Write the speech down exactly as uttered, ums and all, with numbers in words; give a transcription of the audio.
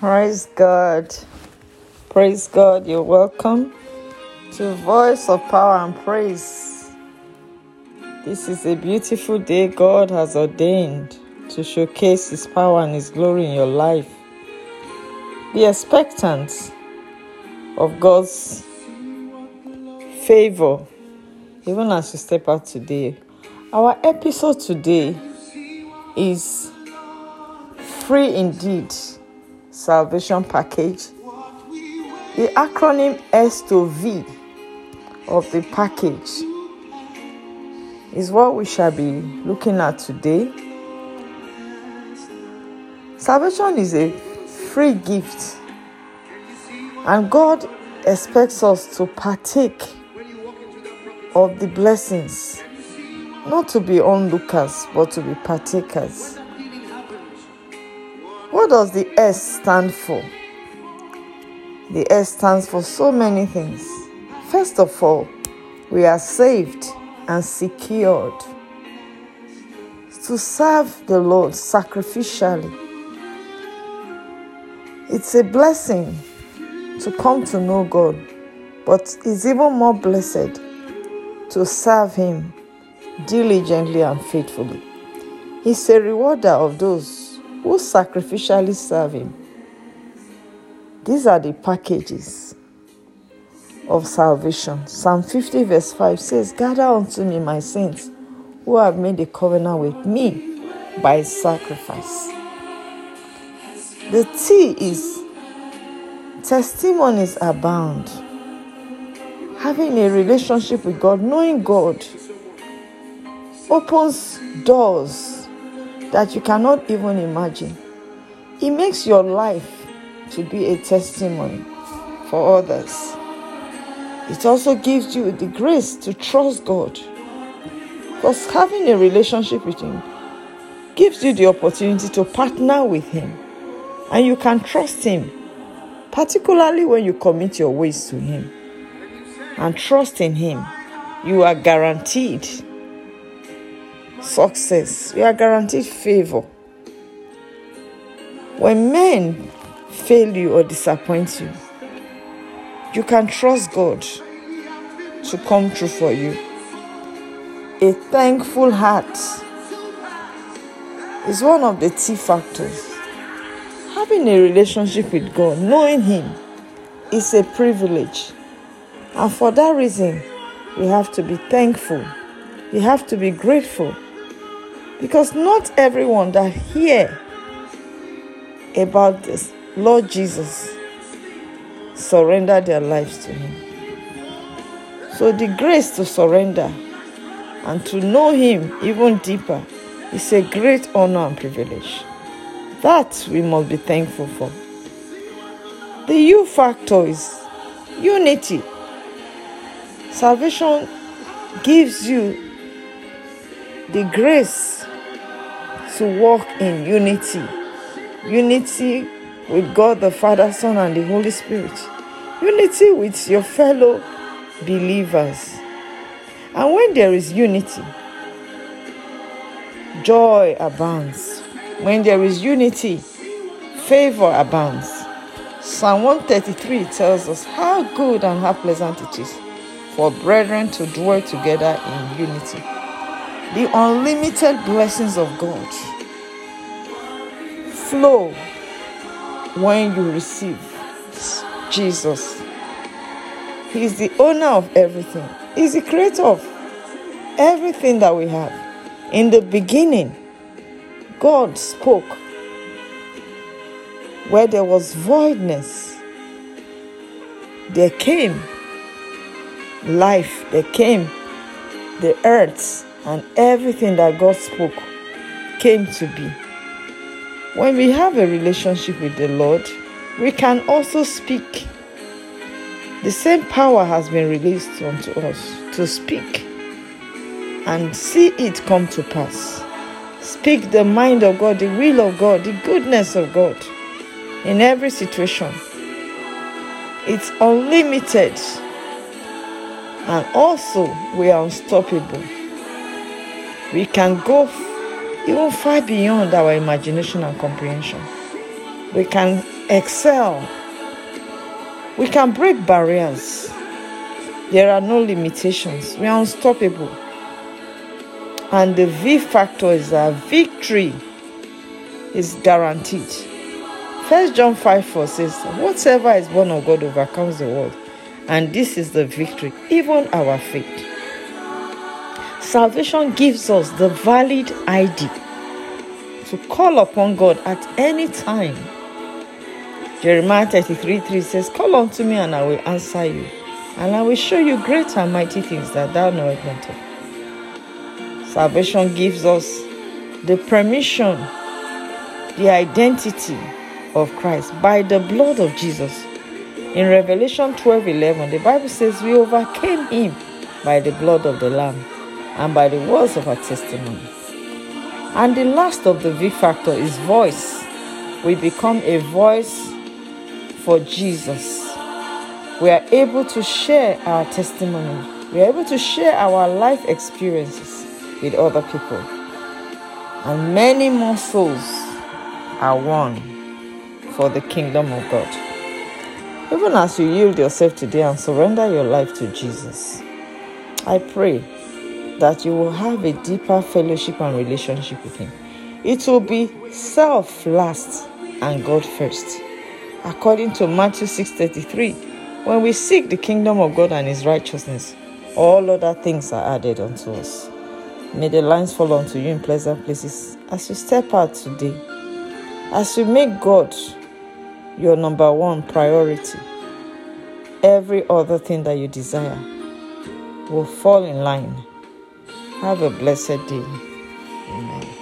Praise God. Praise God. You're welcome to Voice of Power and Praise. This is a beautiful day God has ordained to showcase His power and His glory in your life. Be expectant of God's favor, even as you step out today. Our episode today is Free Indeed. Salvation package. The acronym S to V of the package is what we shall be looking at today. Salvation is a free gift, and God expects us to partake of the blessings, not to be onlookers, but to be partakers. What does the S stand for? The S stands for so many things. First of all, we are saved and secured to serve the Lord sacrificially. It's a blessing to come to know God, but it's even more blessed to serve Him diligently and faithfully. He's a rewarder of those who sacrificially serve Him. These are the packages of salvation. Psalm fifty verse five says, "Gather unto me my saints, who have made a covenant with me by sacrifice." The T is testimonies abound. Having a relationship with God, knowing God, opens doors that you cannot even imagine. It makes your life to be a testimony for others. It also gives you the grace to trust God, because having a relationship with Him gives you the opportunity to partner with Him, and you can trust Him, particularly when you commit your ways to Him. And trust in Him, you are guaranteed success. We are guaranteed favor. When men fail you or disappoint you, you can trust God to come true for you. A thankful heart is one of the T factors. Having a relationship with God, knowing Him, is a privilege. And for that reason, we have to be thankful. We have to be grateful. Because not everyone that hears about this Lord Jesus surrender their lives to Him. So the grace to surrender and to know Him even deeper is a great honor and privilege. That we must be thankful for. The U factor is unity. Salvation gives you the grace to walk in unity. Unity with God the Father, Son, and the Holy Spirit. Unity with your fellow believers. And when there is unity, joy abounds. When there is unity, favor abounds. Psalm one thirty-three tells us how good and how pleasant it is for brethren to dwell together in unity. The unlimited blessings of God flow when you receive Jesus. He is the owner of everything. He is the creator of everything that we have. In the beginning, God spoke. Where there was voidness, there came life, there came the earth. And everything that God spoke came to be. When we have a relationship with the Lord, we can also speak. The same power has been released unto us to speak and see it come to pass. Speak the mind of God, the will of God, the goodness of God in every situation. It's unlimited, and also we are unstoppable. We can go even far beyond our imagination and comprehension. We can excel. We can break barriers. There are no limitations. We are unstoppable. And the V factor is that victory is guaranteed. First John five four says, whatsoever is born of God overcomes the world. And this is the victory, even our faith. Salvation gives us the valid I D to call upon God at any time. Jeremiah thirty-three three says, call unto me and I will answer you, and I will show you great and mighty things that thou knowest not of. Salvation gives us the permission, the identity of Christ by the blood of Jesus. In Revelation twelve eleven, the Bible says we overcame him by the blood of the Lamb and by the words of our testimony. And the last of the V factor is voice. We become a voice for Jesus. We are able to share our testimony. We are able to share our life experiences with other people. And many more souls are won for the kingdom of God. Even as you yield yourself today and surrender your life to Jesus, I pray that you will have a deeper fellowship and relationship with him. It will be self last and God first. According to Matthew six thirty-three, when we seek the kingdom of God and his righteousness, all other things are added unto us. May the lines fall unto you in pleasant places as you step out today, as you make God your number one priority. Every other thing that you desire will fall in line. Have a blessed day. Amen.